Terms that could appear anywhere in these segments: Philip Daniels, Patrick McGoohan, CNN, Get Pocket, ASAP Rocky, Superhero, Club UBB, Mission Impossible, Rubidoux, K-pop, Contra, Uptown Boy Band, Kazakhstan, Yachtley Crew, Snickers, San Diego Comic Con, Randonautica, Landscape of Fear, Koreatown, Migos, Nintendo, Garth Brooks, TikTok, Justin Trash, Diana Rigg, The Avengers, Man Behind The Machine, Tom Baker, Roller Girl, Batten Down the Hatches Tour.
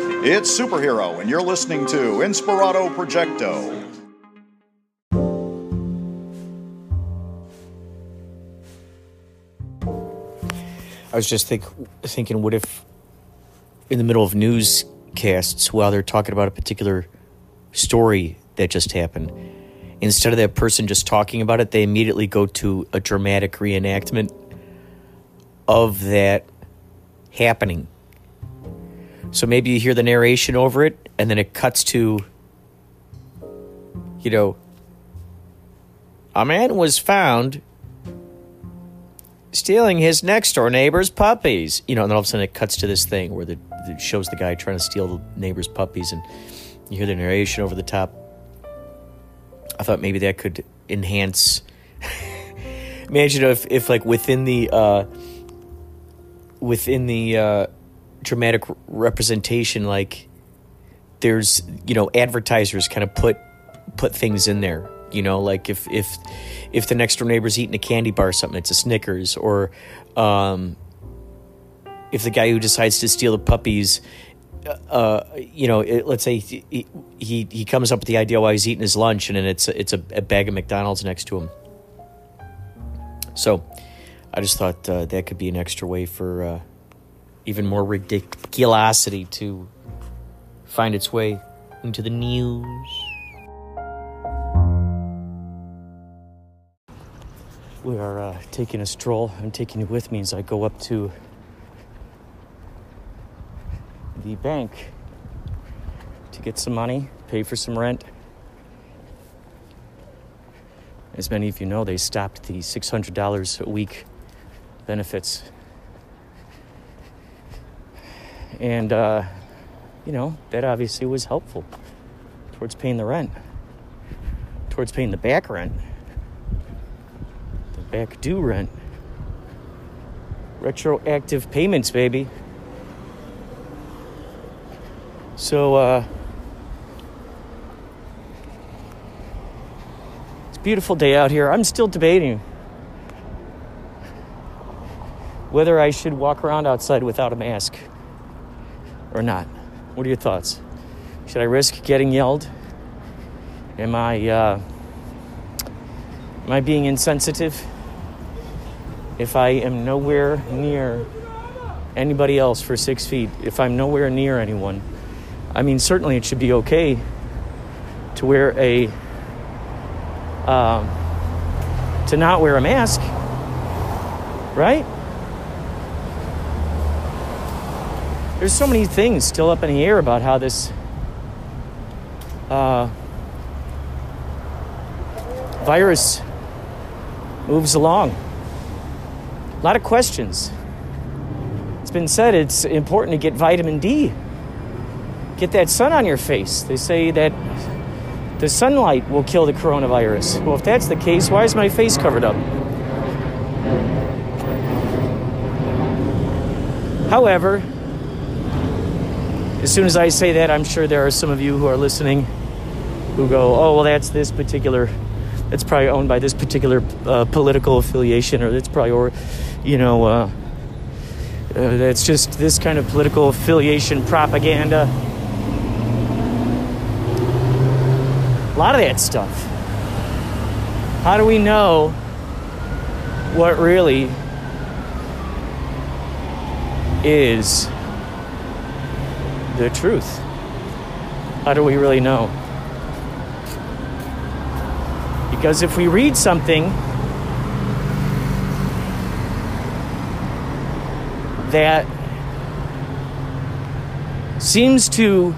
It's Superhero, and you're listening to Inspirado Projecto. I was just thinking, what if in the middle of newscasts, while they're talking about a particular story that just happened, instead of that person just talking about it, they immediately go to a dramatic reenactment of that happening. So maybe you hear the narration over it, and then it cuts to, you know, a man was found stealing his next-door neighbor's puppies. You know, and then all of a sudden it cuts to this thing where it shows the guy trying to steal the neighbor's puppies, and you hear the narration over the top. I thought maybe that could enhance... Imagine if like, within the dramatic representation, like, there's, you know, advertisers kind of put things in there, you know, like if the next door neighbor's eating a candy bar or something, it's a Snickers, or if the guy who decides to steal the puppies, you know, let's say he comes up with the idea while he's eating his lunch, and then it's a bag of McDonald's next to him. So I just thought that could be an extra way for even more ridiculosity to find its way into the news. We are taking a stroll. I'm taking you with me as I go up to the bank to get some money, pay for some rent. As many of you know, they stopped the $600 a week benefits. And, you know, that obviously was helpful towards paying the rent, towards paying the back rent, the back due rent, retroactive payments, baby. So, it's a beautiful day out here. I'm still debating whether I should walk around outside without a mask or not. What are your thoughts? Should I risk getting yelled? Am I being insensitive if I am nowhere near anybody else for 6 feet? If I'm nowhere near anyone, I mean, certainly it should be okay to wear to not wear a mask, right? There's so many things still up in the air about how this virus moves along. A lot of questions. It's been said it's important to get vitamin D. Get that sun on your face. They say that the sunlight will kill the coronavirus. Well, if that's the case, why is my face covered up? However... as soon as I say that, I'm sure there are some of you who are listening who go, oh, well, that's probably owned by this particular political affiliation, or that's probably, or, you know, that's just this kind of political affiliation propaganda. A lot of that stuff. How do we know what really is the truth? How do we really know? Because if we read something that seems to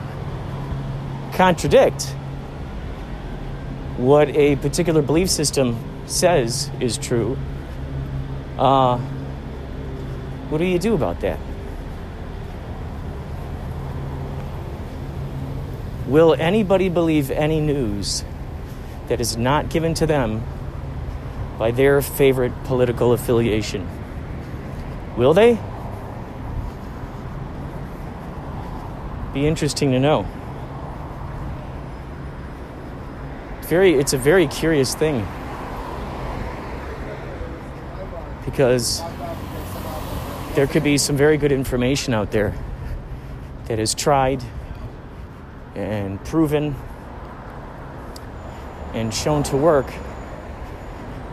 contradict what a particular belief system says is true, what do you do about that? Will anybody believe any news that is not given to them by their favorite political affiliation? Will they? Be interesting to know. It's a very curious thing, because there could be some very good information out there that is tried and proven and shown to work.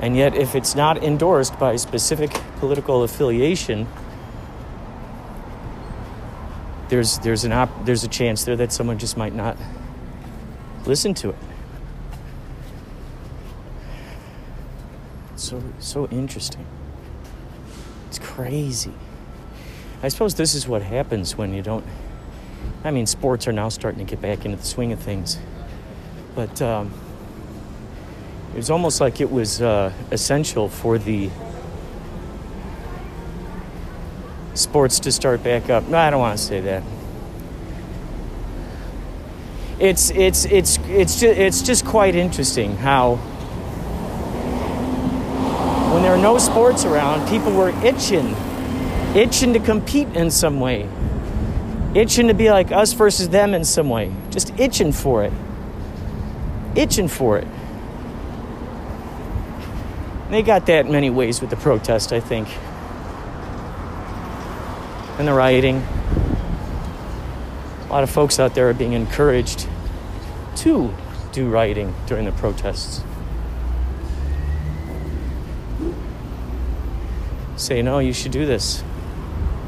And yet, if it's not endorsed by specific political affiliation, there's a chance there that someone just might not listen to it. So interesting. It's crazy. I suppose this is what happens when you don't... I mean, sports are now starting to get back into the swing of things. But it was almost like it was essential for the sports to start back up. No, I don't want to say that. It's just quite interesting how when there are no sports around, people were itching to compete in some way, itching to be like us versus them in some way, just itching for it. They got that in many ways with the protest, I think, and the rioting. A lot of folks out there are being encouraged to do rioting during the protests. Say, no, you should do this.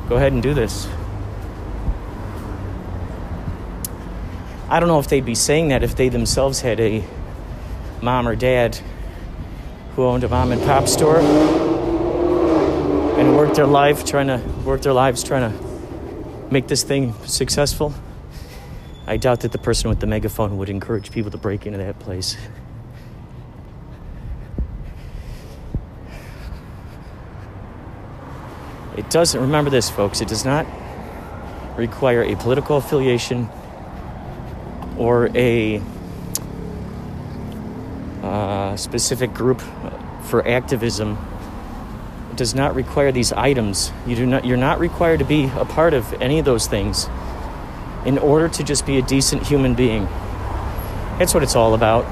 Go ahead and do this. I don't know if they'd be saying that if they themselves had a mom or dad who owned a mom and pop store and worked their lives trying to make this thing successful. I doubt that the person with the megaphone would encourage people to break into that place. It doesn't, remember this, folks, it does not require a political affiliation or a specific group for activism. It does not require these items. You're not required to be a part of any of those things in order to just be a decent human being. That's what it's all about.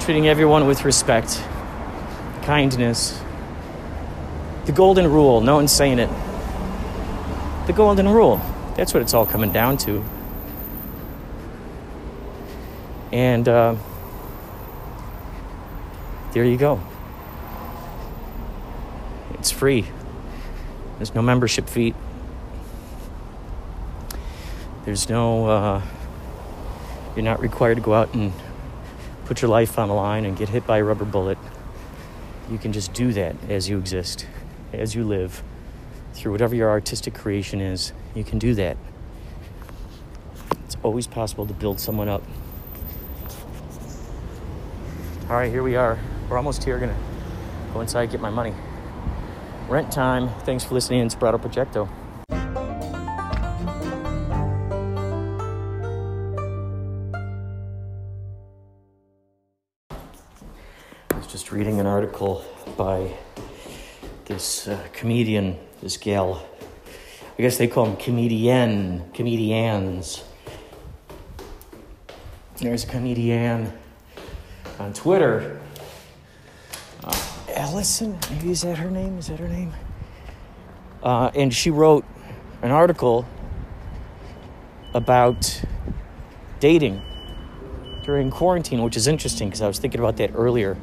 Treating everyone with respect, kindness. The golden rule, no one's saying it. The golden rule, that's what it's all coming down to. And there you go. It's free. There's no membership fee. There's no, you're not required to go out and put your life on the line and get hit by a rubber bullet. You can just do that as you exist. As you live, through whatever your artistic creation is, you can do that. It's always possible to build someone up. All right, here we are. We're almost here. Gonna go inside and get my money. Rent time. Thanks for listening to Inspirado Projecto. I was just reading an article by this comedian, this gal. I guess they call them comedians. There's a comedian on Twitter. Allison, maybe is that her name? And she wrote an article about dating during quarantine, which is interesting because I was thinking about that earlier.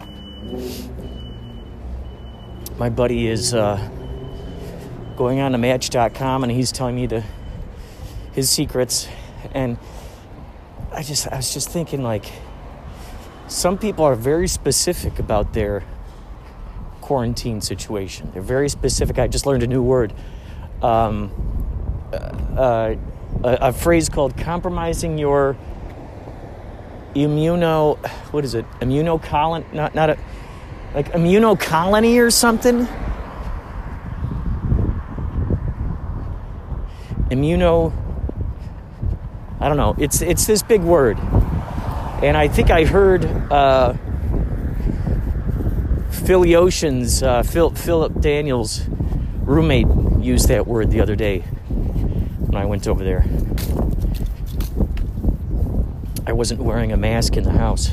My buddy is going on to Match.com, and he's telling me his secrets. And I was just thinking, like, some people are very specific about their quarantine situation. They're very specific. I just learned a new word, a phrase called compromising your immunocolony. Like immunocolony or something? I don't know. It's this big word. And I think I heard Philip Daniels' roommate use that word the other day when I went over there. I wasn't wearing a mask in the house.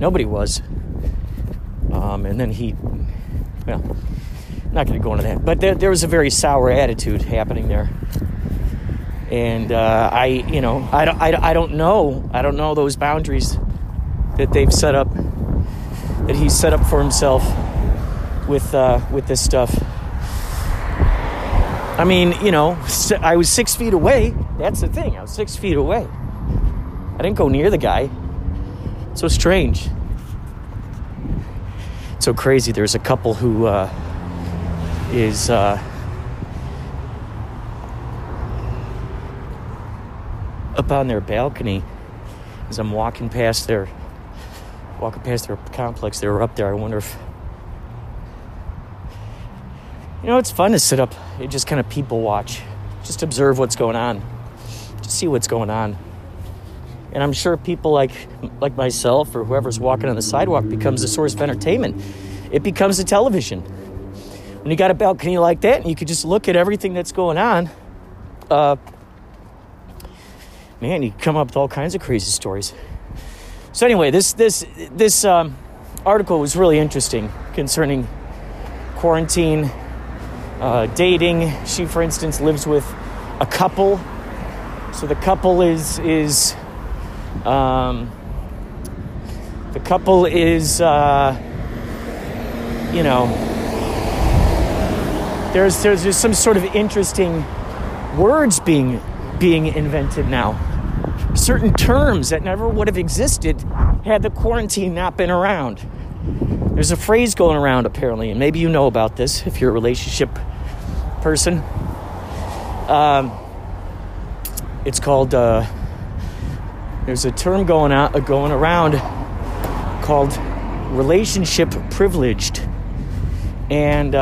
Nobody was. And then not going to go into that. But there was a very sour attitude happening there. And I don't know those boundaries that they've set up, that he's set up for himself with this stuff. I mean, you know, I was 6 feet away. That's the thing. I was 6 feet away. I didn't go near the guy. So strange. It's so crazy. There's a couple who is up on their balcony. As I'm walking past their complex, they were up there. I wonder if, you know, it's fun to sit up and just kind of people watch, just observe what's going on, just see what's going on. And I'm sure people like myself or whoever's walking on the sidewalk becomes a source of entertainment. It becomes a television. When you got a balcony like that and you could just look at everything that's going on, man, you come up with all kinds of crazy stories. So anyway, this article was really interesting concerning quarantine. Dating. She, for instance, lives with a couple. So the couple is you know, there's some sort of interesting words being invented now. Certain terms that never would have existed had the quarantine not been around. There's a phrase going around apparently, and maybe you know about this if you're a relationship person. It's called. There's a term going around called relationship privileged, and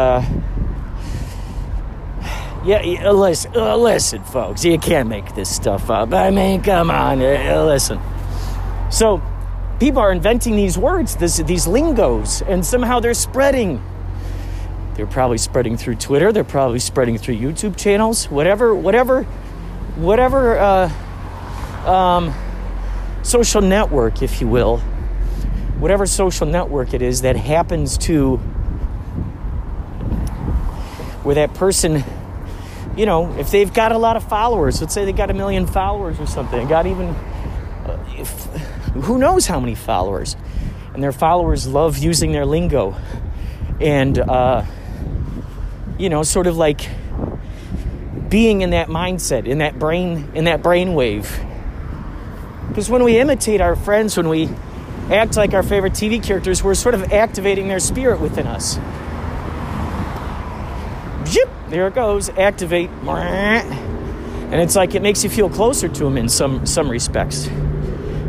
yeah, listen, folks, you can't make this stuff up. I mean, come on, listen. So. People are inventing these words, these lingos, and somehow they're spreading. They're probably spreading through Twitter. They're probably spreading through YouTube channels. Whatever social network, if you will, whatever social network it is that happens to where that person, you know, if they've got a lot of followers, let's say they got 1 million followers or something, got even. Who knows how many followers, and their followers love using their lingo, and you know, sort of like being in that mindset, in that brain wave. Because when we imitate our friends, when we act like our favorite TV characters, we're sort of activating their spirit within us. There it goes, activate, and it's like it makes you feel closer to them in some respects.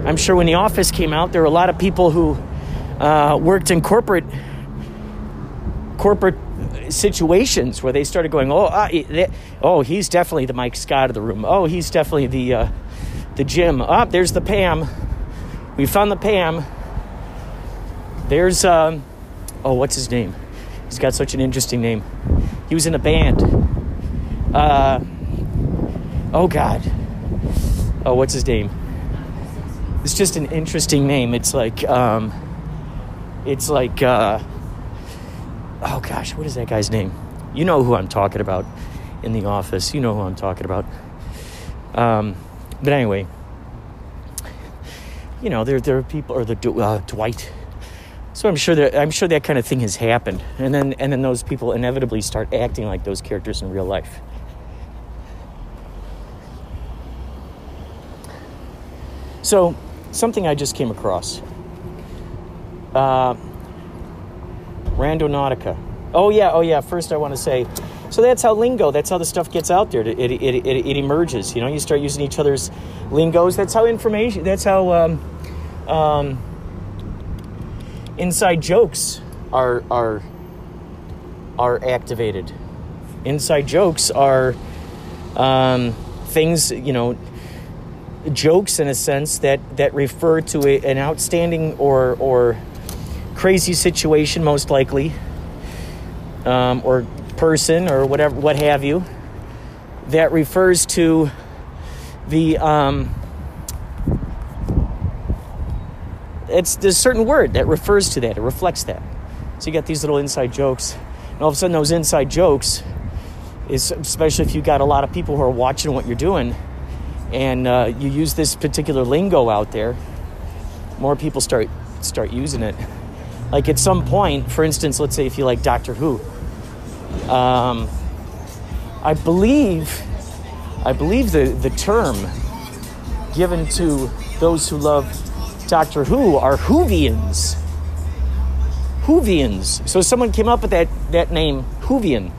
I'm sure when The Office came out, there were a lot of people who worked in corporate situations where they started going, he's definitely the Mike Scott of the room. Oh, he's definitely the Jim. Oh, there's the Pam. We found the Pam. There's, what's his name? He's got such an interesting name. He was in a band. What's his name? It's just an interesting name. What is that guy's name? You know who I'm talking about in The Office. You know who I'm talking about. But anyway, you know, there are people, or the Dwight. So I'm sure that kind of thing has happened, and then those people inevitably start acting like those characters in real life. So. Something I just came across. Randonautica. Oh yeah. First I want to say, so that's how lingo, that's how the stuff gets out there. It emerges, you know, you start using each other's lingos. That's how information, that's how inside jokes are activated. Inside jokes are things, you know, jokes in a sense that refer to an outstanding or crazy situation, most likely, or person or whatever, what have you, that refers to the it's this certain word that refers to that, it reflects that. So you got these little inside jokes, and all of a sudden those inside jokes, is especially if you got a lot of people who are watching what you're doing, and you use this particular lingo out there, more people start using it. Like at some point, for instance, let's say if you like Doctor Who, I believe the term given to those who love Doctor Who are Whovians. Whovians. So someone came up with that name, Whovian.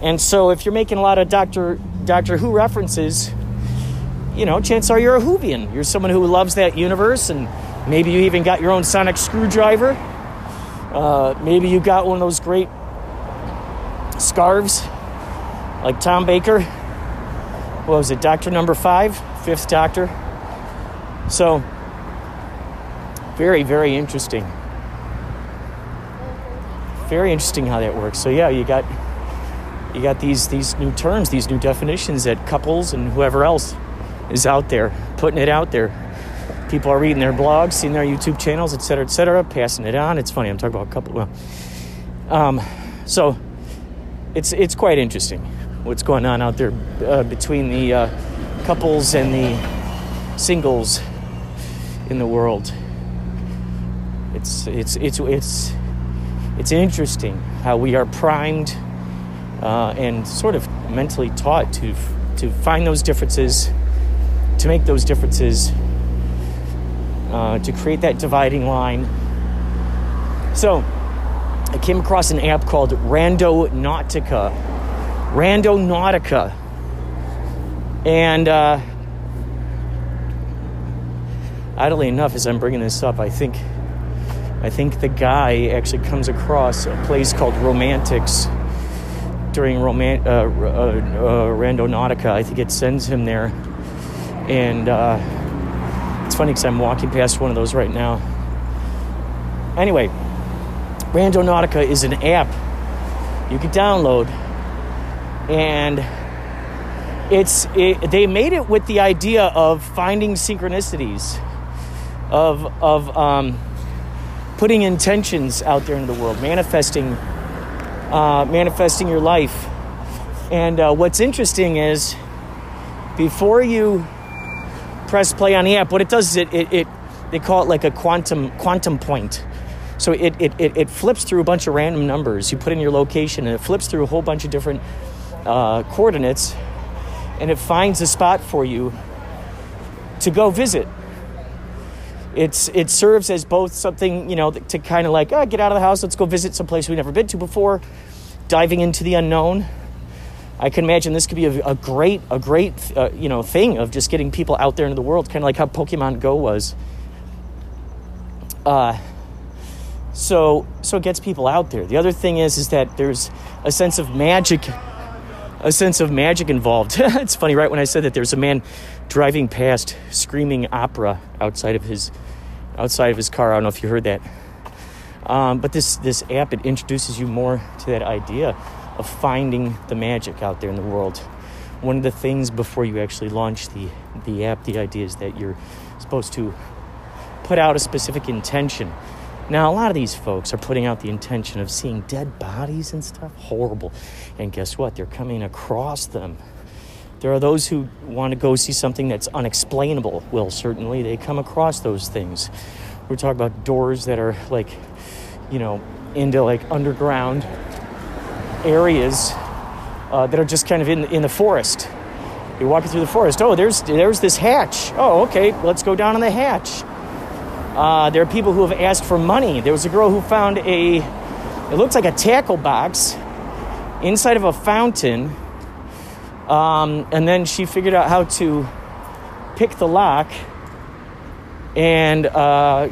And so if you're making a lot of Doctor Who references, you know, chances are you're a Whovian. You're someone who loves that universe, and maybe you even got your own sonic screwdriver. Maybe you got one of those great scarves like Tom Baker. What was it, Doctor number 5? Fifth Doctor. So, very, very interesting. Very interesting how that works. So yeah, you got these new terms, these new definitions that couples and whoever else is out there putting it out there. People are reading their blogs, seeing their YouTube channels, et cetera, passing it on. It's funny, I'm talking about a couple. Well, so it's quite interesting what's going on out there between the couples and the singles in the world. It's interesting how we are primed and sort of mentally taught to find those differences, to make those differences, to create that dividing line. So I came across an app called Randonautica. And oddly enough, as I'm bringing this up, I think the guy actually comes across a place called Romantics during Randonautica. I think it sends him there. And it's funny because I'm walking past one of those right now. Anyway, Randonautica is an app you can download. And they made it with the idea of finding synchronicities, of putting intentions out there into the world, manifesting your life. And what's interesting is, before you press play on the app, what it does is it they call it like a quantum point. So it flips through a bunch of random numbers. You put in your location, and it flips through a whole bunch of different coordinates, and it finds a spot for you to go visit. It serves as both something, you know, to kind of like, get out of the house, let's go visit someplace we've never been to before, diving into the unknown. I can imagine this could be a great you know, thing of just getting people out there into the world, kind of like how Pokemon Go was. So it gets people out there. The other thing is that there's a sense of magic involved. It's funny, right when I said that, there's a man driving past screaming opera outside of his car. I don't know if you heard that. But this app, it introduces you more to that idea of finding the magic out there in the world. One of the things before you actually launch the app, the idea is that you're supposed to put out a specific intention. Now, a lot of these folks are putting out the intention of seeing dead bodies and stuff. Horrible. And guess what? They're coming across them. There are those who want to go see something that's unexplainable. Well, certainly they come across those things. We're talking about doors that are like, you know, into like underground areas that are just kind of in the forest. You're walking through the forest. Oh, there's this hatch. Oh, okay, let's go down on the hatch. There are people who have asked for money. There was a girl who found it looks like a tackle box inside of a fountain. And then she figured out how to pick the lock. And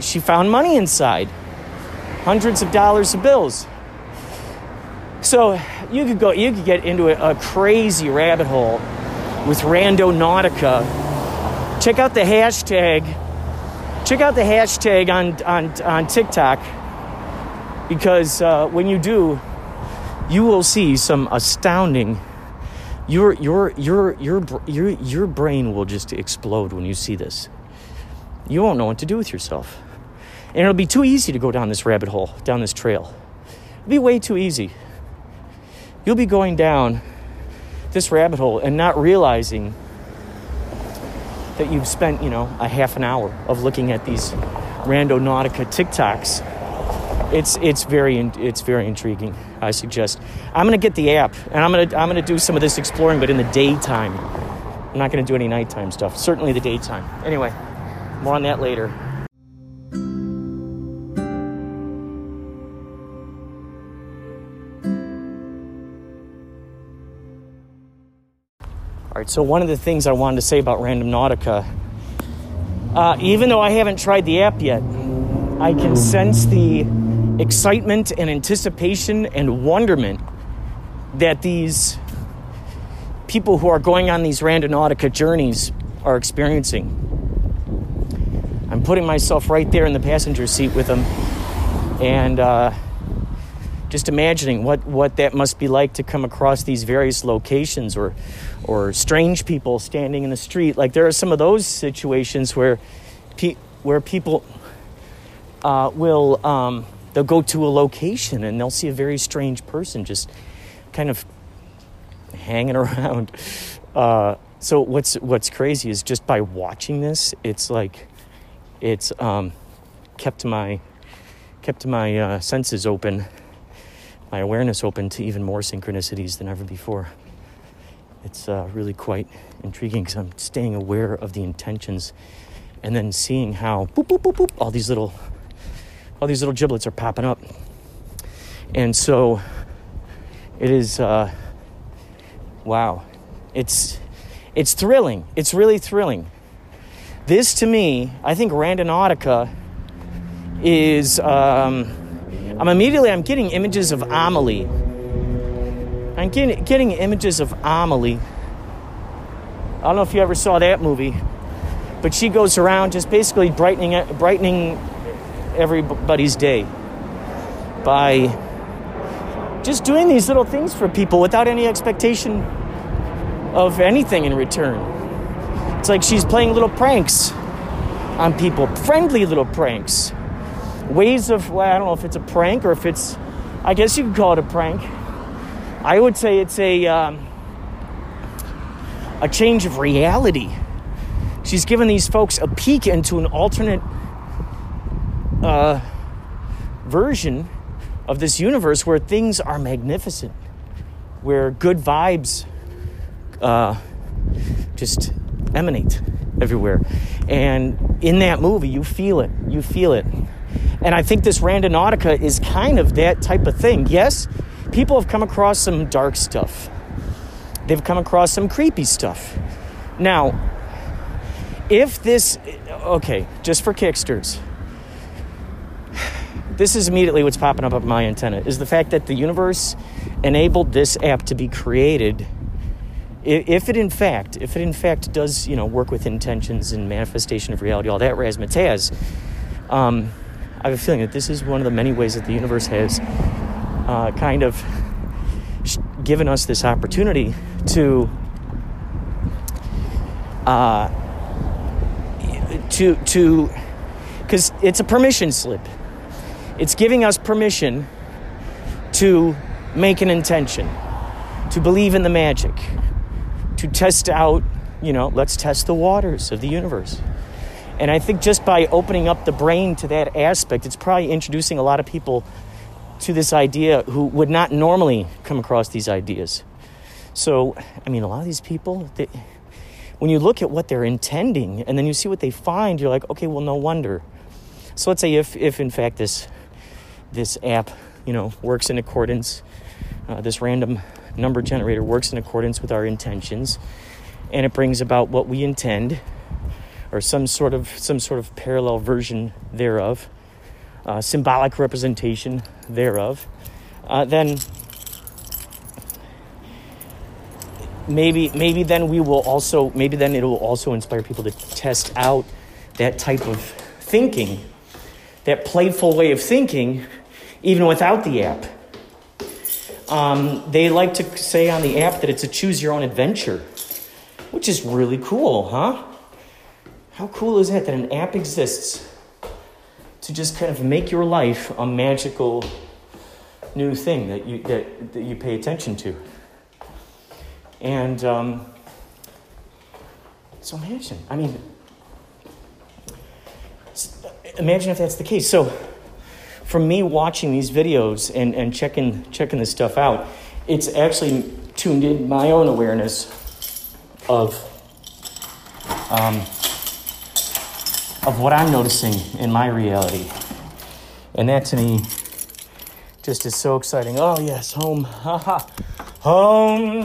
she found money inside. Hundreds of dollars of bills. So you could get into a crazy rabbit hole with Randonautica. Check out the hashtag on TikTok, because when you do, you will see some astounding. Your brain will just explode when you see this. You won't know what to do with yourself, and it'll be too easy to go down this rabbit hole, down this trail. It'll be way too easy. You'll be going down this rabbit hole and not realizing that you've spent, you know, a half an hour of looking at these Randonautica TikToks. It's very intriguing. I suggest. I'm gonna get the app, and I'm gonna do some of this exploring, but in the daytime. I'm not gonna do any nighttime stuff. Certainly the daytime. Anyway, more on that later. So one of the things I wanted to say about Randonautica, even though I haven't tried the app yet, I can sense the excitement and anticipation and wonderment that these people who are going on these Randonautica journeys are experiencing. I'm putting myself right there in the passenger seat with them and just imagining what that must be like to come across these various locations or strange people standing in the street. Like, there are some of those situations where people will they'll go to a location and they'll see a very strange person just kind of hanging around. So what's crazy is just by watching this, it's like it's kept my senses open, my awareness open to even more synchronicities than ever before. It's really quite intriguing because I'm staying aware of the intentions and then seeing how boop, boop, boop, boop, all these little giblets are popping up. And so it is, wow. It's thrilling. It's really thrilling. This, to me, I think Randonautica is, I'm getting images of Amelie. I'm getting images of Amelie. I don't know if you ever saw that movie, but she goes around just basically brightening everybody's day by just doing these little things for people without any expectation of anything in return. It's like she's playing little pranks on people, friendly little pranks. Ways of, well, I don't know if it's a prank or if it's, I guess you could call it a prank. I would say it's a change of reality. She's given these folks a peek into an alternate version of this universe where things are magnificent, where good vibes just emanate everywhere. And in that movie, you feel it. And I think this Randonautica is kind of that type of thing. Yes, people have come across some dark stuff. They've come across some creepy stuff. Now, just for kicksters, this is immediately what's popping up my antenna, is the fact that the universe enabled this app to be created. If it in fact does, you know, work with intentions and manifestation of reality, all that razzmatazz, I have a feeling that this is one of the many ways that the universe has kind of given us this opportunity to because it's a permission slip. It's giving us permission to make an intention, to believe in the magic, to test out, you know, let's test the waters of the universe. And I think just by opening up the brain to that aspect, it's probably introducing a lot of people to this idea who would not normally come across these ideas. So, I mean, a lot of these people, when you look at what they're intending and then you see what they find, you're like, okay, well, no wonder. So let's say if in fact this app, you know, works in accordance, this random number generator works in accordance with our intentions, and it brings about what we intend or some sort of parallel version thereof, symbolic representation thereof, then maybe then it will also inspire people to test out that type of thinking, that playful way of thinking, even without the app. They like to say on the app that it's a choose your own adventure, which is really cool, huh? How cool is that an app exists to just kind of make your life a magical new thing that you pay attention to. And So imagine, I mean, imagine if that's the case. So for me watching these videos and checking this stuff out, it's actually tuned in my own awareness of what I'm noticing in my reality. And that to me just is so exciting. Oh yes, home, haha, home,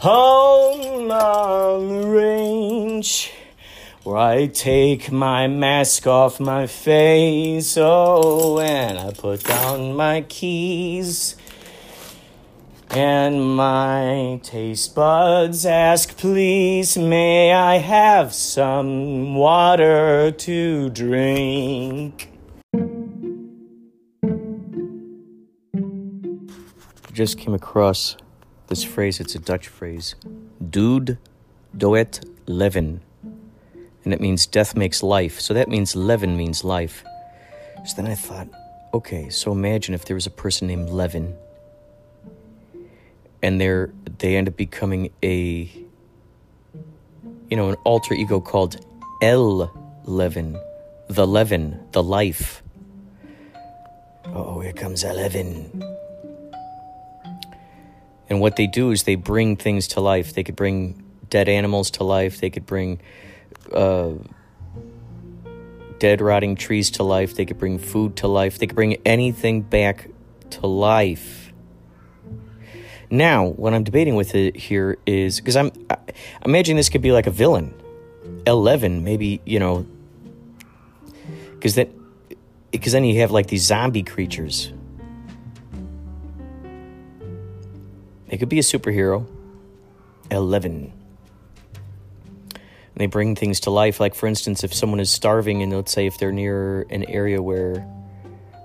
home on the range, where I take my mask off my face, oh, and I put down my keys, and my taste buds ask, please, may I have some water to drink? Just came across this phrase, it's a Dutch phrase, Dood doet leven. And it means death makes life. So that means leven means life. So then I thought, okay, so imagine if there was a person named Leven and they end up becoming an alter ego called El Leven, the life. Oh, here comes Leven. And what they do is they bring things to life. They could bring dead animals to life. They could bring dead rotting trees to life. They could bring food to life. They could bring anything back to life. Now, what I'm debating with it here is, because I imagine this could be like a villain, Leven, maybe, because then you have like these zombie creatures. They could be a superhero, Leven. And they bring things to life. Like, for instance, if someone is starving, and let's say if they're near an area where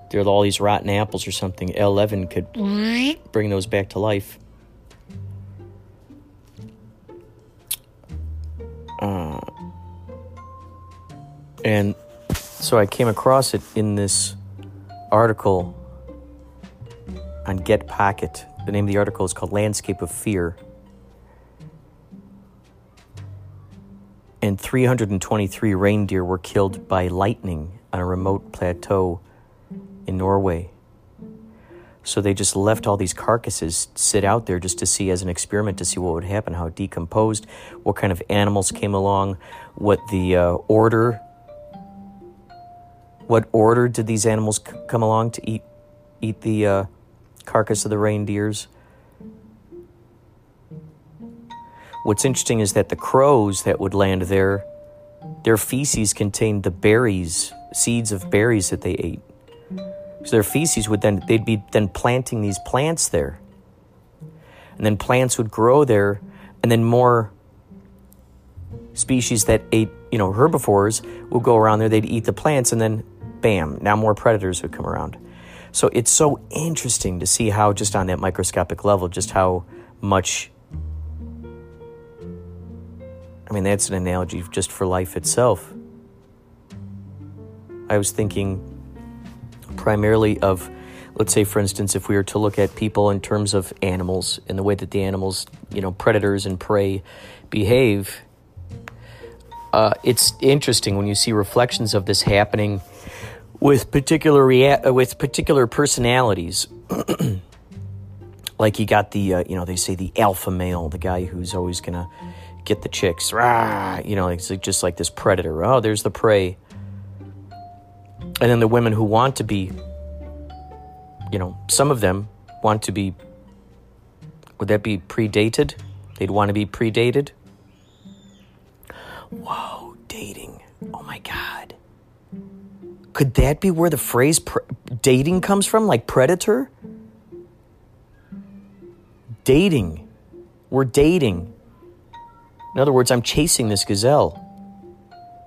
there are all these rotten apples or something, Leven could bring those back to life. And so I came across it in this article on Get Pocket. The name of the article is called Landscape of Fear. And 323 reindeer were killed by lightning on a remote plateau in Norway. So they just left all these carcasses sit out there just to see, as an experiment, to see what would happen, how it decomposed, what kind of animals came along, what order did these animals come along to eat the carcass of the reindeers. What's interesting is that the crows that would land there, their feces contained the berries, seeds of berries that they ate. So their feces would then, they'd be then planting these plants there. And then plants would grow there, and then more species that ate, herbivores would go around there, they'd eat the plants, and then bam, now more predators would come around. So it's so interesting to see how, just on that microscopic level, just how much... I mean, that's an analogy just for life itself. I was thinking primarily of, let's say, for instance, if we were to look at people in terms of animals and the way that the animals, predators and prey behave. It's interesting when you see reflections of this happening with particular personalities. Like you got the, they say the alpha male, the guy who's always going to get the chicks, rah, it's just like this predator. Oh, there's the prey. And then the women who want to be, some of them want to be, would that be predated? They'd want to be predated. Whoa, dating. Oh my God. Could that be where the phrase dating comes from? Like predator? Dating. We're dating. In other words, I'm chasing this gazelle.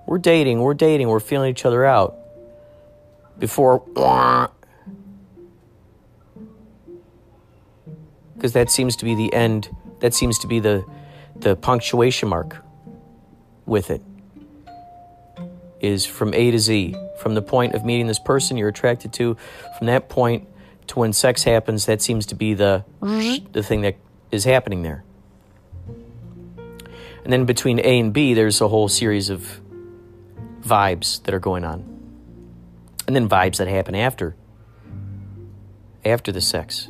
We're dating, we're feeling each other out. Before... Because that seems to be the end, that seems to be the punctuation mark with it. Is from A to Z. From the point of meeting this person you're attracted to, from that point to when sex happens, that seems to be the thing that is happening there. And then between A and B, there's a whole series of vibes that are going on. And then vibes that happen after the sex.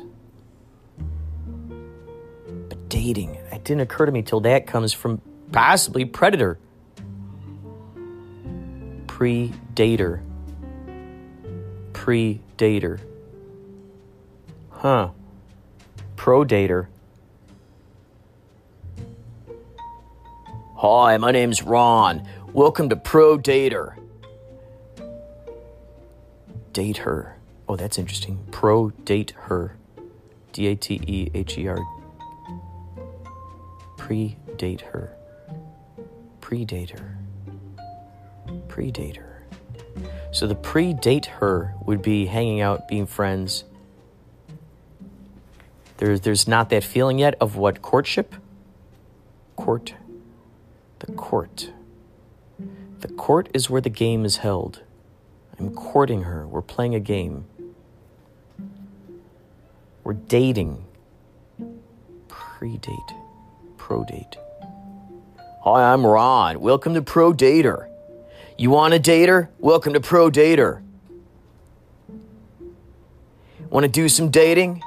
But dating, it didn't occur to me till that comes from possibly predator. Pre-dater. Pre-dater. Huh. Pro-dater. Hi, my name's Ron. Welcome to Pro-Dater. Date her. Oh, that's interesting. Pro-date her. D-A-T-E-H-E-R. Pre-date her. Pre-date her. Pre-date her. So the pre-date her would be hanging out, being friends. There's not that feeling yet of what? Courtship? Court. The court. The court is where the game is held. I'm courting her. We're playing a game. We're dating. Pre-date. Pro-date. Hi, I'm Ron. Welcome to Pro-Dater. You want a dater? Welcome to Pro-Dater. Want to do some dating?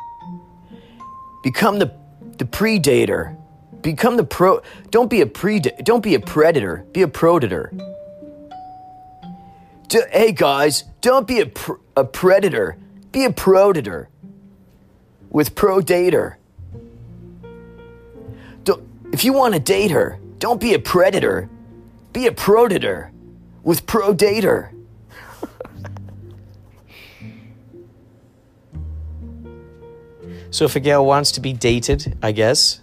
Become the pre-dater. Become the pro. Don't be a predator. Be a pro-dater. Hey guys, don't be a predator. Be a pro-dater. With pro-dater. If you want to date her, don't be a predator. Be a pro-dater. With pro-dater. So if a gal wants to be dated, I guess.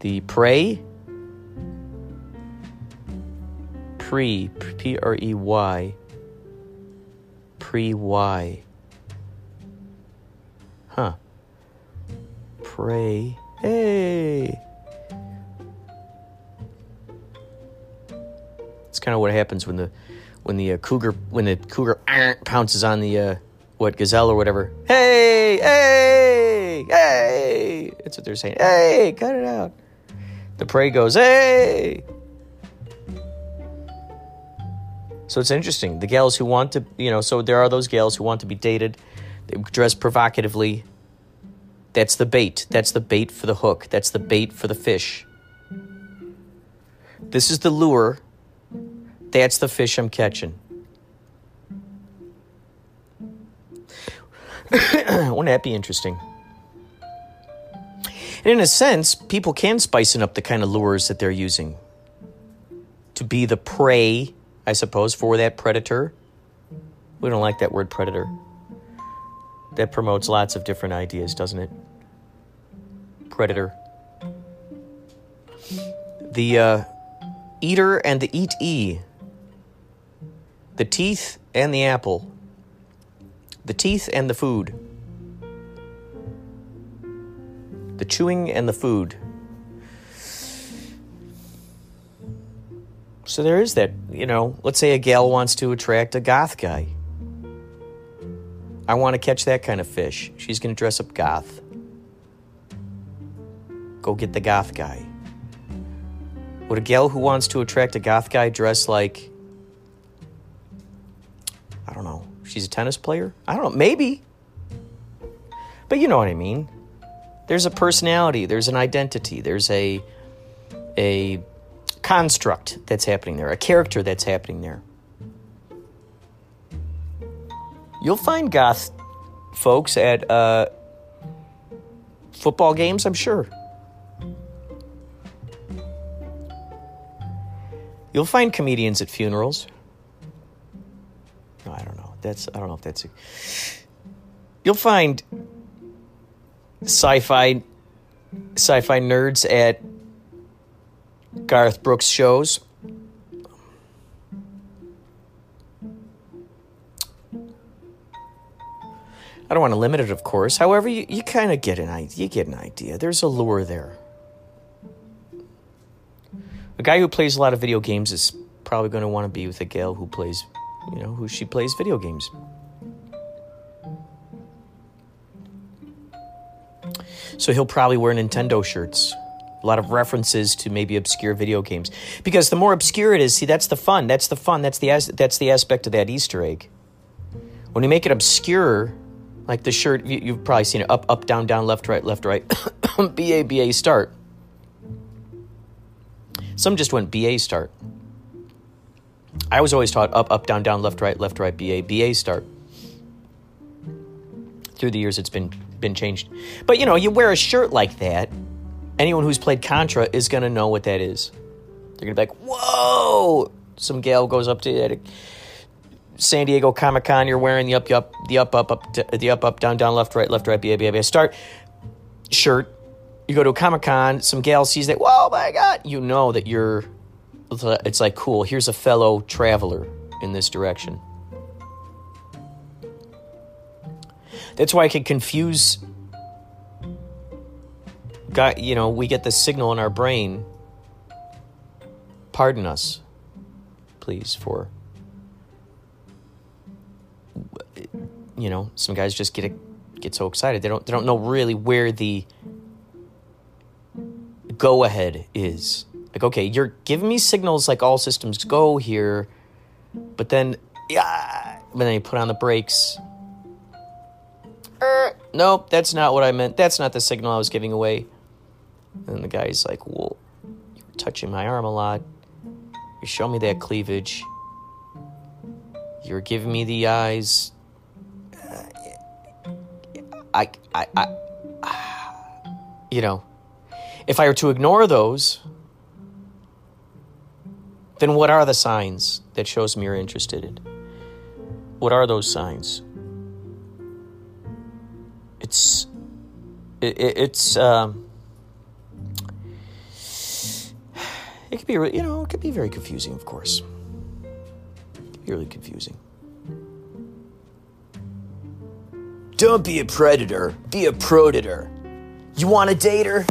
The P-R-E-Y, pre-Y, huh, pray, hey, it's kind of what happens when the cougar pounces on the, gazelle or whatever, hey, hey, hey, that's what they're saying, hey, cut it out. The prey goes, hey! So it's interesting. The gals who want to, so there are those gals who want to be dated. They dress provocatively. That's the bait. That's the bait for the hook. That's the bait for the fish. This is the lure. That's the fish I'm catching. Wouldn't that be interesting? And in a sense, people can spice up the kind of lures that they're using to be the prey, I suppose, for that predator. We don't like that word predator. That promotes lots of different ideas, doesn't it? Predator. The eater and the eatee. The teeth and the apple. The teeth and the food. The chewing and the food. So there is that, let's say a gal wants to attract a goth guy. I want to catch that kind of fish. She's going to dress up goth. Go get the goth guy. Would a gal who wants to attract a goth guy dress like, I don't know, she's a tennis player? I don't know, maybe. But you know what I mean. There's a personality, there's an identity, there's a construct that's happening there, a character that's happening there. You'll find goth folks at football games, I'm sure. You'll find comedians at funerals. No, I don't know. I don't know if that's... You'll find... Sci-fi nerds at Garth Brooks shows. I don't want to limit it, of course. However, you kind of get an idea. There's a lure there. A guy who plays a lot of video games is probably going to want to be with a gal who plays, who she plays video games. So he'll probably wear Nintendo shirts. a lot of references to maybe obscure video games. Because the more obscure it is, see, that's the fun. That's the aspect of that Easter egg. When you make it obscure, like the shirt, you've probably seen it, up, up, down, down, left, right, B-A, start. Some just went B-A, start. I was always taught up, up, down, down, left, right, B-A, start. Through the years, it's been changed. But, you know, you wear a shirt like that, anyone who's played Contra is going to know what that is. They're going to be like, whoa! Some gal goes up to that San Diego Comic Con, you're wearing the up, up, down, down, left, right, B-A, start shirt. You go to a Comic Con, some gal sees that, whoa, my God! You know that you're, it's like, cool, here's a fellow traveler in this direction. That's why I can confuse, God, you know, we get the signal in our brain, pardon us, please, for, you know, some guys just get so excited. They don't know really where the go-ahead is. Like, okay, you're giving me signals like all systems go here, but then, yeah, but then you put on the brakes. Nope, that's not what I meant. That's not the signal I was giving away. And the guy's like, well, you're touching my arm a lot. You're showing me that cleavage. You're giving me the eyes. You know, if I were to ignore those, then what are the signs that shows me you're interested in? What are those signs? It could be, you know, it could be very confusing, of course. It could be really confusing. Don't be a predator, be a pro-dater. You want a dater?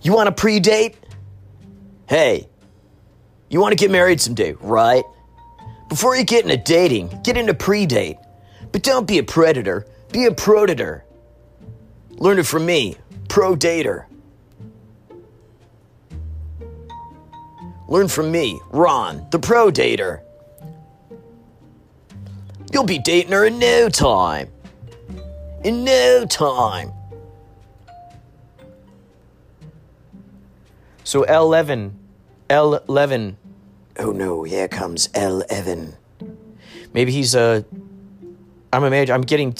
You want a pre-date? Hey, you want to get married someday, right? Before you get into dating, get into pre-date. But don't be a predator, be a pro-dater. Learn it from me, pro-dater. Learn from me, Ron, the pro-dater. You'll be dating her in no time. In no time. So L11. Oh no, here comes L11. Maybe he's a... I'm getting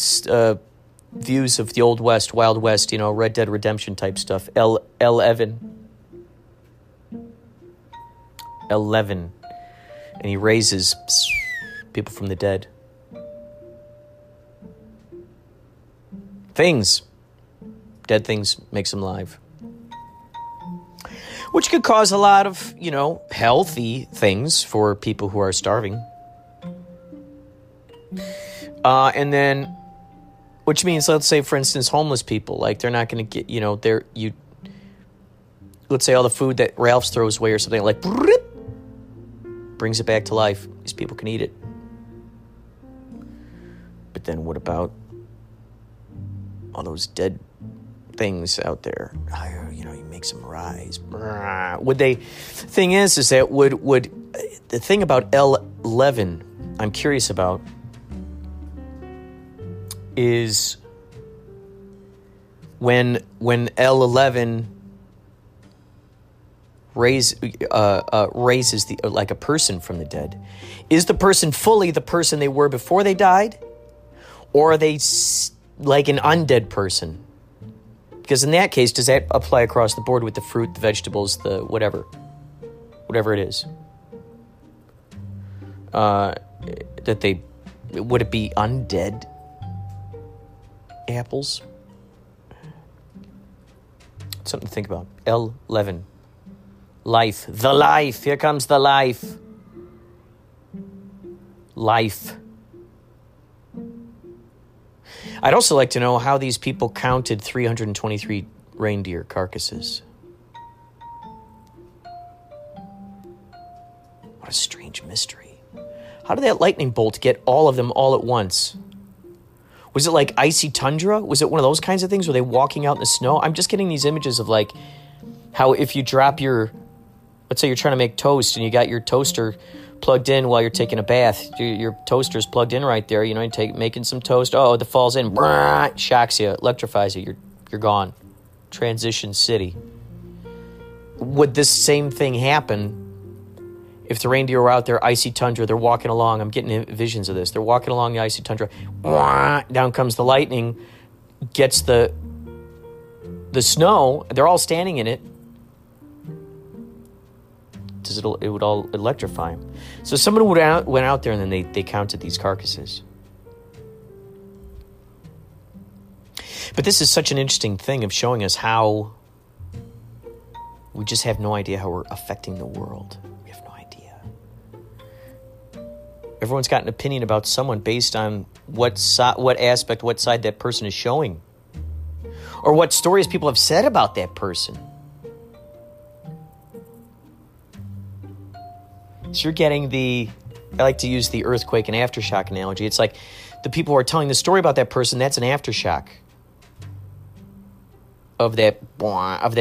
views of the Old West, Wild West, you know, Red Dead Redemption type stuff. L11. And he raises people from the dead. Things. Dead things makes them live. Which could cause a lot of, you know, healthy things for people who are starving. And then, which means, let's say, for instance, homeless people, like they're not going to get, you know, let's say all the food that Ralphs throws away or something, like, brings it back to life. These people can eat it. But then what about all those dead things out there? You know, you make some rise. The thing about L11 I'm curious about is when L11 raises the, like, a person from the dead, is the person fully the person they were before they died, or are they like an undead person? Because in that case, does that apply across the board with the fruit, the vegetables, the whatever it is that they would it be undead? Apples? Something to think about. L11. Life. The life. Here comes the life. Life. I'd also like to know how these people counted 323 reindeer carcasses. What a strange mystery. How did that lightning bolt get all of them all at once? Was it like icy tundra? Was it one of those kinds of things? Were they walking out in the snow? I'm just getting these images of like how if you drop your, let's say you're trying to make toast and you got your toaster plugged in while you're taking a bath. Your toaster's plugged in right there. You know, making some toast. Oh, it falls in. Brrr, shocks you. Electrifies you. You're gone. Transition city. Would this same thing happen if the reindeer were out there, icy tundra? They're walking along. I'm getting visions of this. They're walking along the icy tundra. Brrr, down comes the lightning. Gets the snow. They're all standing in it. It would all electrify them. So someone went out there and then they counted these carcasses. But this is such an interesting thing of showing us how we just have no idea how we're affecting the world. We have no idea. Everyone's got an opinion about someone based on what side that person is showing, or what stories people have said about that person. So you're getting I like to use the earthquake and aftershock analogy. It's like the people who are telling the story about that person, that's an aftershock of that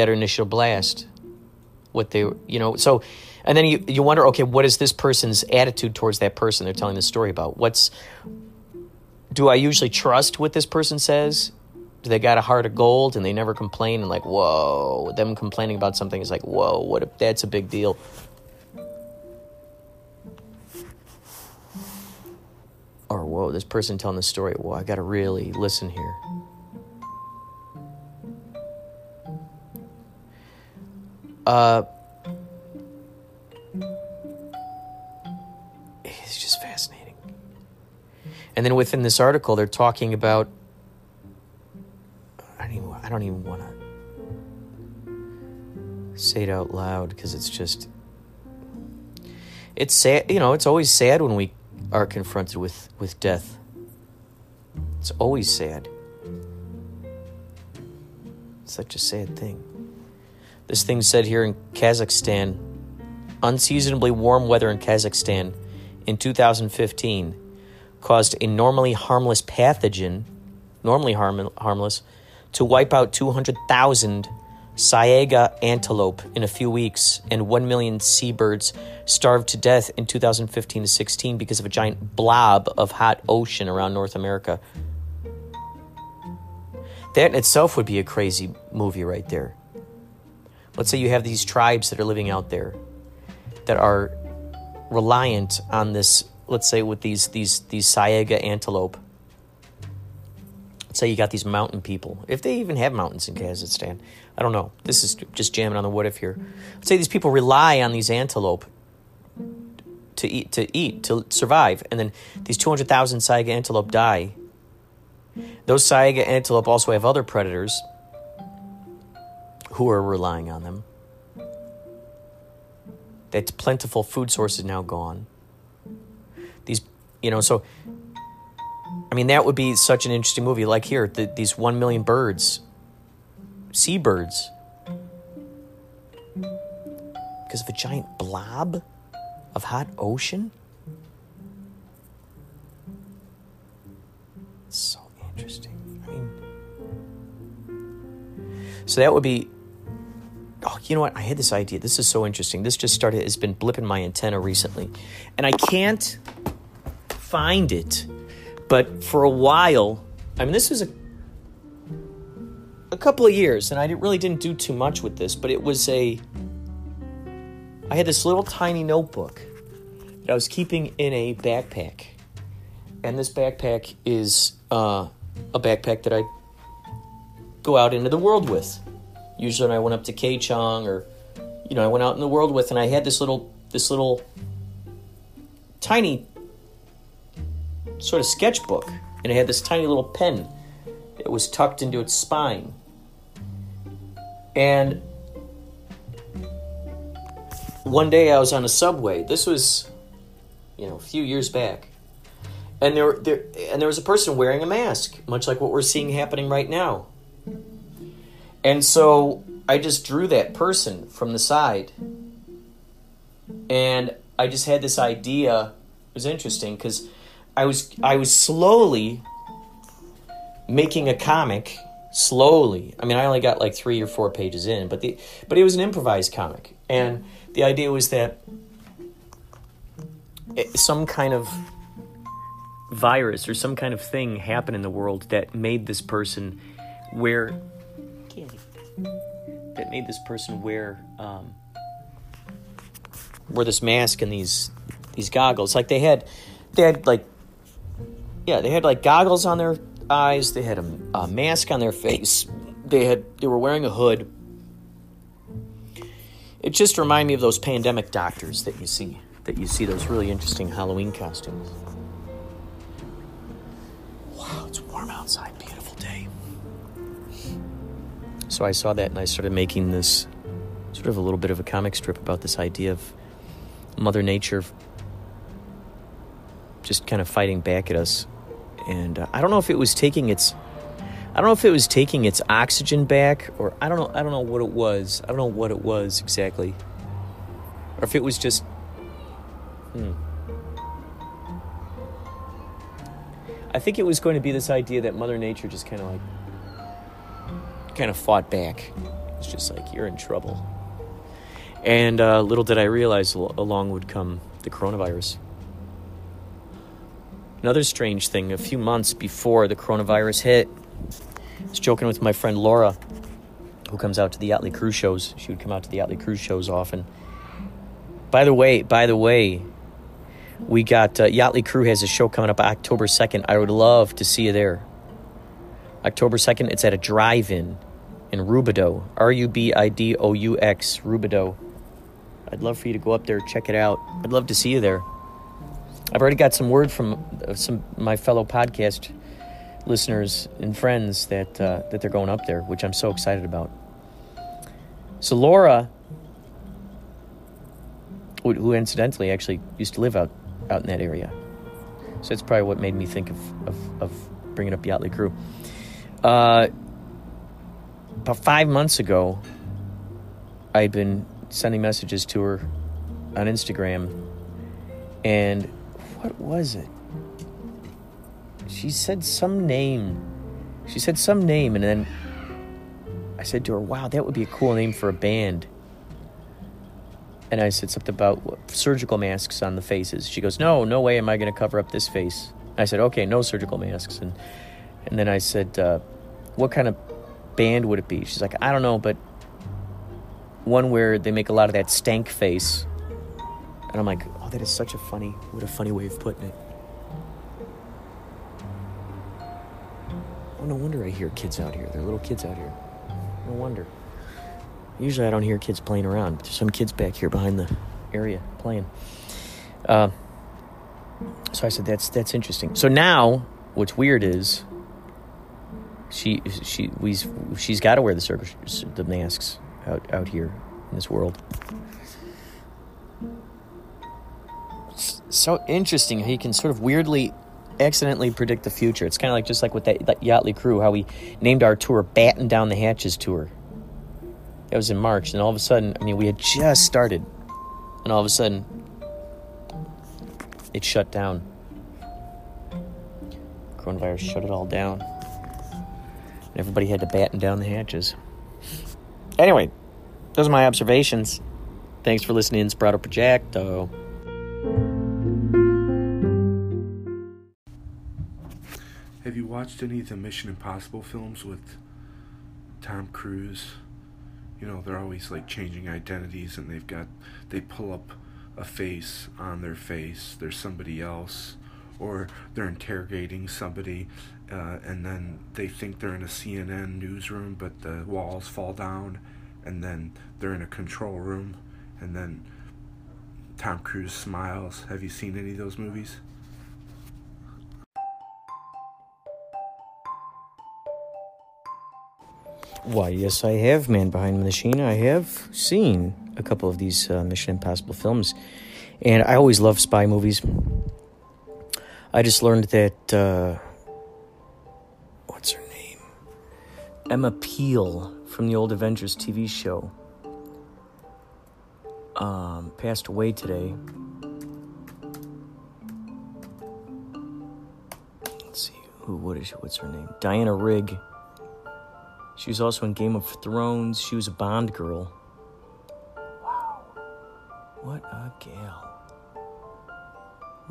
initial blast. And then you wonder, okay, what is this person's attitude towards that person they're telling the story about? Do I usually trust what this person says? Do they got a heart of gold and they never complain? And like, whoa, them complaining about something is like, whoa, what if that's a big deal? Or, whoa, this person telling the story, whoa, I got to really listen here. It's just fascinating. And then within this article, they're talking about... I don't even want to say it out loud because it's just... It's sad, you know, it's always sad when we are confronted with death. It's always sad. It's such a sad thing. This thing said here in Kazakhstan, unseasonably warm weather in Kazakhstan in 2015 caused a normally harmless pathogen, to wipe out 200,000 Saiga antelope in a few weeks, and 1 million seabirds starved to death in 2015-16 because of a giant blob of hot ocean around North America. That in itself would be a crazy movie right there. Let's say you have these tribes that are living out there that are reliant on this, let's say with these Saiga antelope. Say you got these mountain people, if they even have mountains in Kazakhstan, I don't know. This is just jamming on the what if here. Let's say these people rely on these antelope to eat, to survive, and then these 200,000 Saiga antelope die. Those Saiga antelope also have other predators who are relying on them. That plentiful food source is now gone. I mean, that would be such an interesting movie. Like here, these 1 million birds, seabirds, because of a giant blob of hot ocean. It's so interesting. I mean, so that would be. Oh, you know what? I had this idea. This is so interesting. This just started. It's been blipping my antenna recently, and I can't find it. But for a while, I mean, this was a couple of years, and I really didn't do too much with this, but it was I had this little tiny notebook that I was keeping in a backpack. And this backpack is a backpack that I go out into the world with. Usually when I went up to Kaichung or, you know, I went out in the world with, and I had this little tiny sort of sketchbook, and it had this tiny little pen that was tucked into its spine. And one day I was on a subway. This was, you know, a few years back, and there was a person wearing a mask, much like what we're seeing happening right now. And so I just drew that person from the side, and I just had this idea. It was interesting because I was slowly making a comic slowly. I mean, I only got like 3 or 4 pages in, but it was an improvised comic. And the idea was that some kind of virus or some kind of thing happened in the world that made this person wear wear this mask and these goggles. Like they had goggles on their eyes. They had a mask on their face. They were wearing a hood. It just reminded me of those pandemic doctors that you see those really interesting Halloween costumes. Wow, it's warm outside. Beautiful day. So I saw that and I started making this sort of a little bit of a comic strip about this idea of Mother Nature just kind of fighting back at us. And I don't know if it was taking its oxygen back, or I don't know what it was. I don't know what it was exactly. Or if it was just I think it was going to be this idea that Mother Nature just kind of fought back. It's just like, you're in trouble. And little did I realize along would come the coronavirus. Another strange thing, a few months before the coronavirus hit, I was joking with my friend Laura, who comes out to the Yachtley Crew shows. She would come out to the Yachtley Crew shows often. By the way, we got Yachtley Crew has a show coming up October 2nd. I would love to see you there. October 2nd, it's at a drive-in in Rubidoux. Rubidoux, Rubidoux. I'd love for you to go up there, check it out. I'd love to see you there. I've already got some word from some my fellow podcast listeners and friends that they're going up there, which I'm so excited about. So Laura, who incidentally actually used to live out in that area, so that's probably what made me think of bringing up Yachtley Crew. About 5 months ago, I'd been sending messages to her on Instagram, and what was it? She said some name, and then I said to her, wow, that would be a cool name for a band. And I said something about surgical masks on the faces. She goes, no way am I going to cover up this face. And I said, okay, no surgical masks. And then I said, what kind of band would it be? She's like, I don't know, but one where they make a lot of that stank face. And I'm like, oh, that is such a funny, what a funny way of putting it. Oh, no wonder I hear kids out here. There are little kids out here. No wonder. Usually I don't hear kids playing around, but there's some kids back here behind the area playing. So I said, that's interesting. So now, what's weird is she's got to wear the masks out here in this world. It's so interesting how you can sort of weirdly, accidentally predict the future. It's kind of like just like with that Yachtley Crew, how we named our tour Batten Down the Hatches Tour. That was in March, and all of a sudden, I mean, we had just started, and all of a sudden, it shut down. Coronavirus shut it all down. And everybody had to batten down the hatches. Anyway, those are my observations. Thanks for listening to Inspirado Projecto. Have you watched any of the Mission Impossible films with Tom Cruise? You know, they're always like changing identities, and they pull up a face on their face. There's somebody else, or they're interrogating somebody, and then they think they're in a CNN newsroom, but the walls fall down, and then they're in a control room, and then Tom Cruise smiles. Have you seen any of those movies? Why, yes, I have, Man Behind the Machine. I have seen a couple of these Mission Impossible films, and I always love spy movies. I just learned that, what's her name? Emma Peel from the old Avengers TV show passed away today. Let's see, what's her name? Diana Rigg. She was also in Game of Thrones. She was a Bond girl. Wow. What a gal.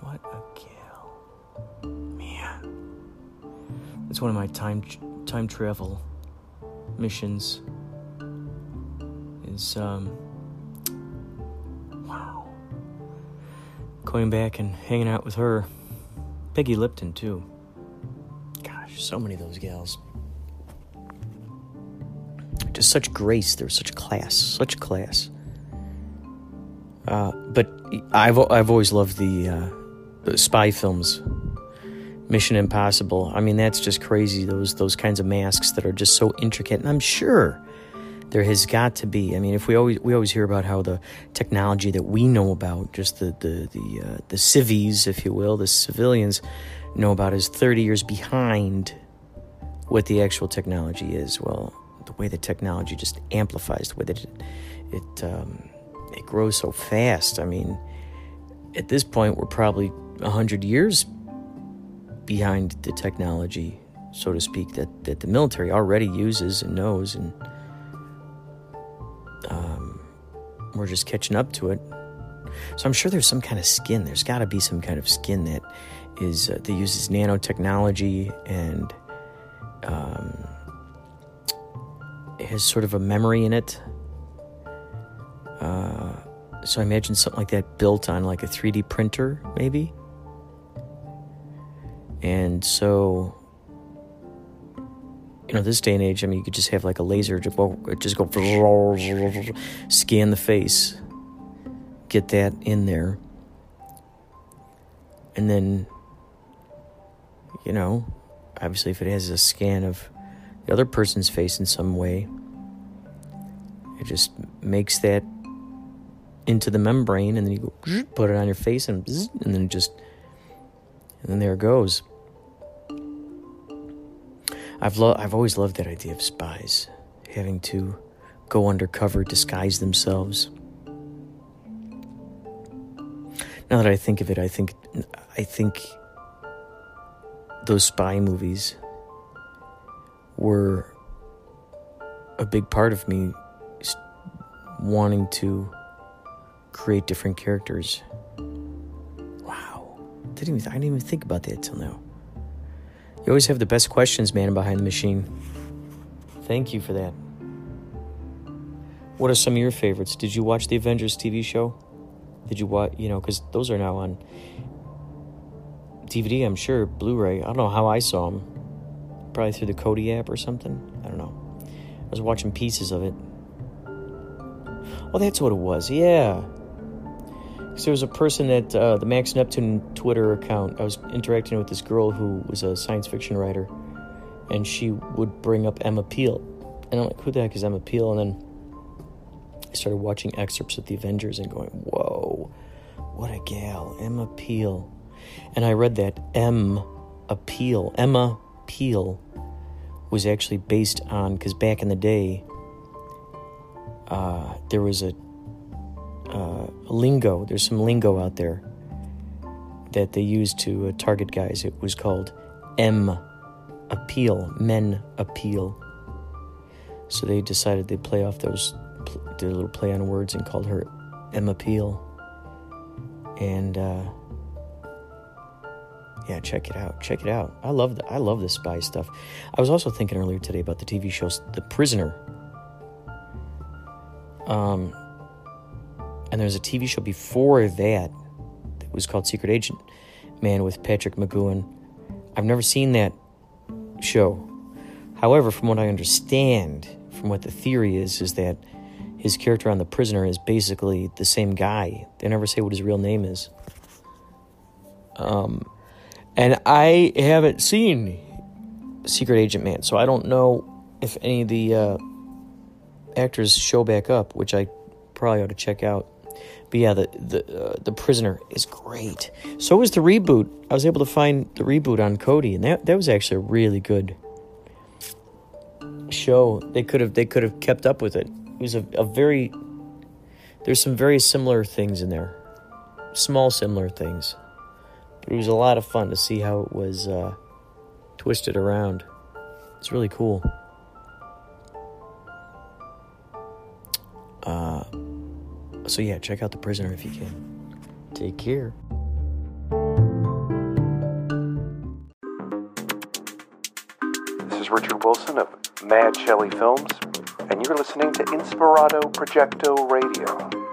What a gal. Man. That's one of my time travel missions. Is, wow. Going back and hanging out with her. Peggy Lipton, too. Gosh, so many of those gals. Just such grace. There was such class. Such class. But I've always loved the spy films. Mission Impossible. I mean, that's just crazy. Those kinds of masks that are just so intricate. And I'm sure there has got to be. I mean, if we always hear about how the technology that we know about, just the civies, if you will, the civilians know about, is 30 years behind what the actual technology is. Well, the way the technology just amplifies, the way that it grows so fast. I mean, at this point, we're probably 100 years behind the technology, so to speak, that the military already uses and knows, and we're just catching up to it. So I'm sure there's some kind of skin. There's got to be some kind of skin that is that uses nanotechnology and has sort of a memory in it. So I imagine something like that built on like a 3D printer, maybe. And so, you know, this day and age, I mean, you could just have like a laser, just go scan the face, get that in there. And then, you know, obviously if it has a scan of the other person's face in some way, it just makes that into the membrane, and then you go put it on your face, and then just, and then there it goes. I've always loved that idea of spies having to go undercover, disguise themselves. Now that I think of it, I think those spy movies were a big part of me wanting to create different characters. Wow. I didn't even think about that till now. You always have the best questions, man, behind the machine. Thank you for that. What are some of your favorites? Did you watch the Avengers TV show? Did you watch, you know, because those are now on DVD, I'm sure, Blu-ray. I don't know how I saw them. Probably through the Kodi app or something. I don't know. I was watching pieces of it. Oh, that's what it was. Yeah. Because there was a person at the Max Neptune Twitter account. I was interacting with this girl who was a science fiction writer. And she would bring up Emma Peel. And I'm like, who the heck is Emma Peel? And then I started watching excerpts of The Avengers and going, whoa, what a gal. Emma Peel. And I read that Emma Peel was actually based on, because back in the day, there was a lingo. There's some lingo out there that they use to target guys. It was called men appeal. So they decided they'd play off those, did a little play on words and called her Emma Peel. And, yeah, check it out. I love this spy stuff. I was also thinking earlier today about the TV shows The Prisoner. And there was a TV show before that that was called Secret Agent Man with Patrick McGoohan. I've never seen that show. However, from what I understand, from what the theory is that his character on The Prisoner is basically the same guy. They never say what his real name is. And I haven't seen Secret Agent Man, so I don't know if any of the actors show back up, which I probably ought to check out. But yeah, the Prisoner is great. So is the reboot. I was able to find the reboot on Kodi, and that was actually a really good show. They could have kept up with it. It was there's some very similar things in there, small similar things. It was a lot of fun to see how it was twist it around. It's really cool. So yeah, check out The Prisoner if you can. Take care. This is Richard Wilson of Mad Shelley Films, and you're listening to Inspirado Projecto Radio.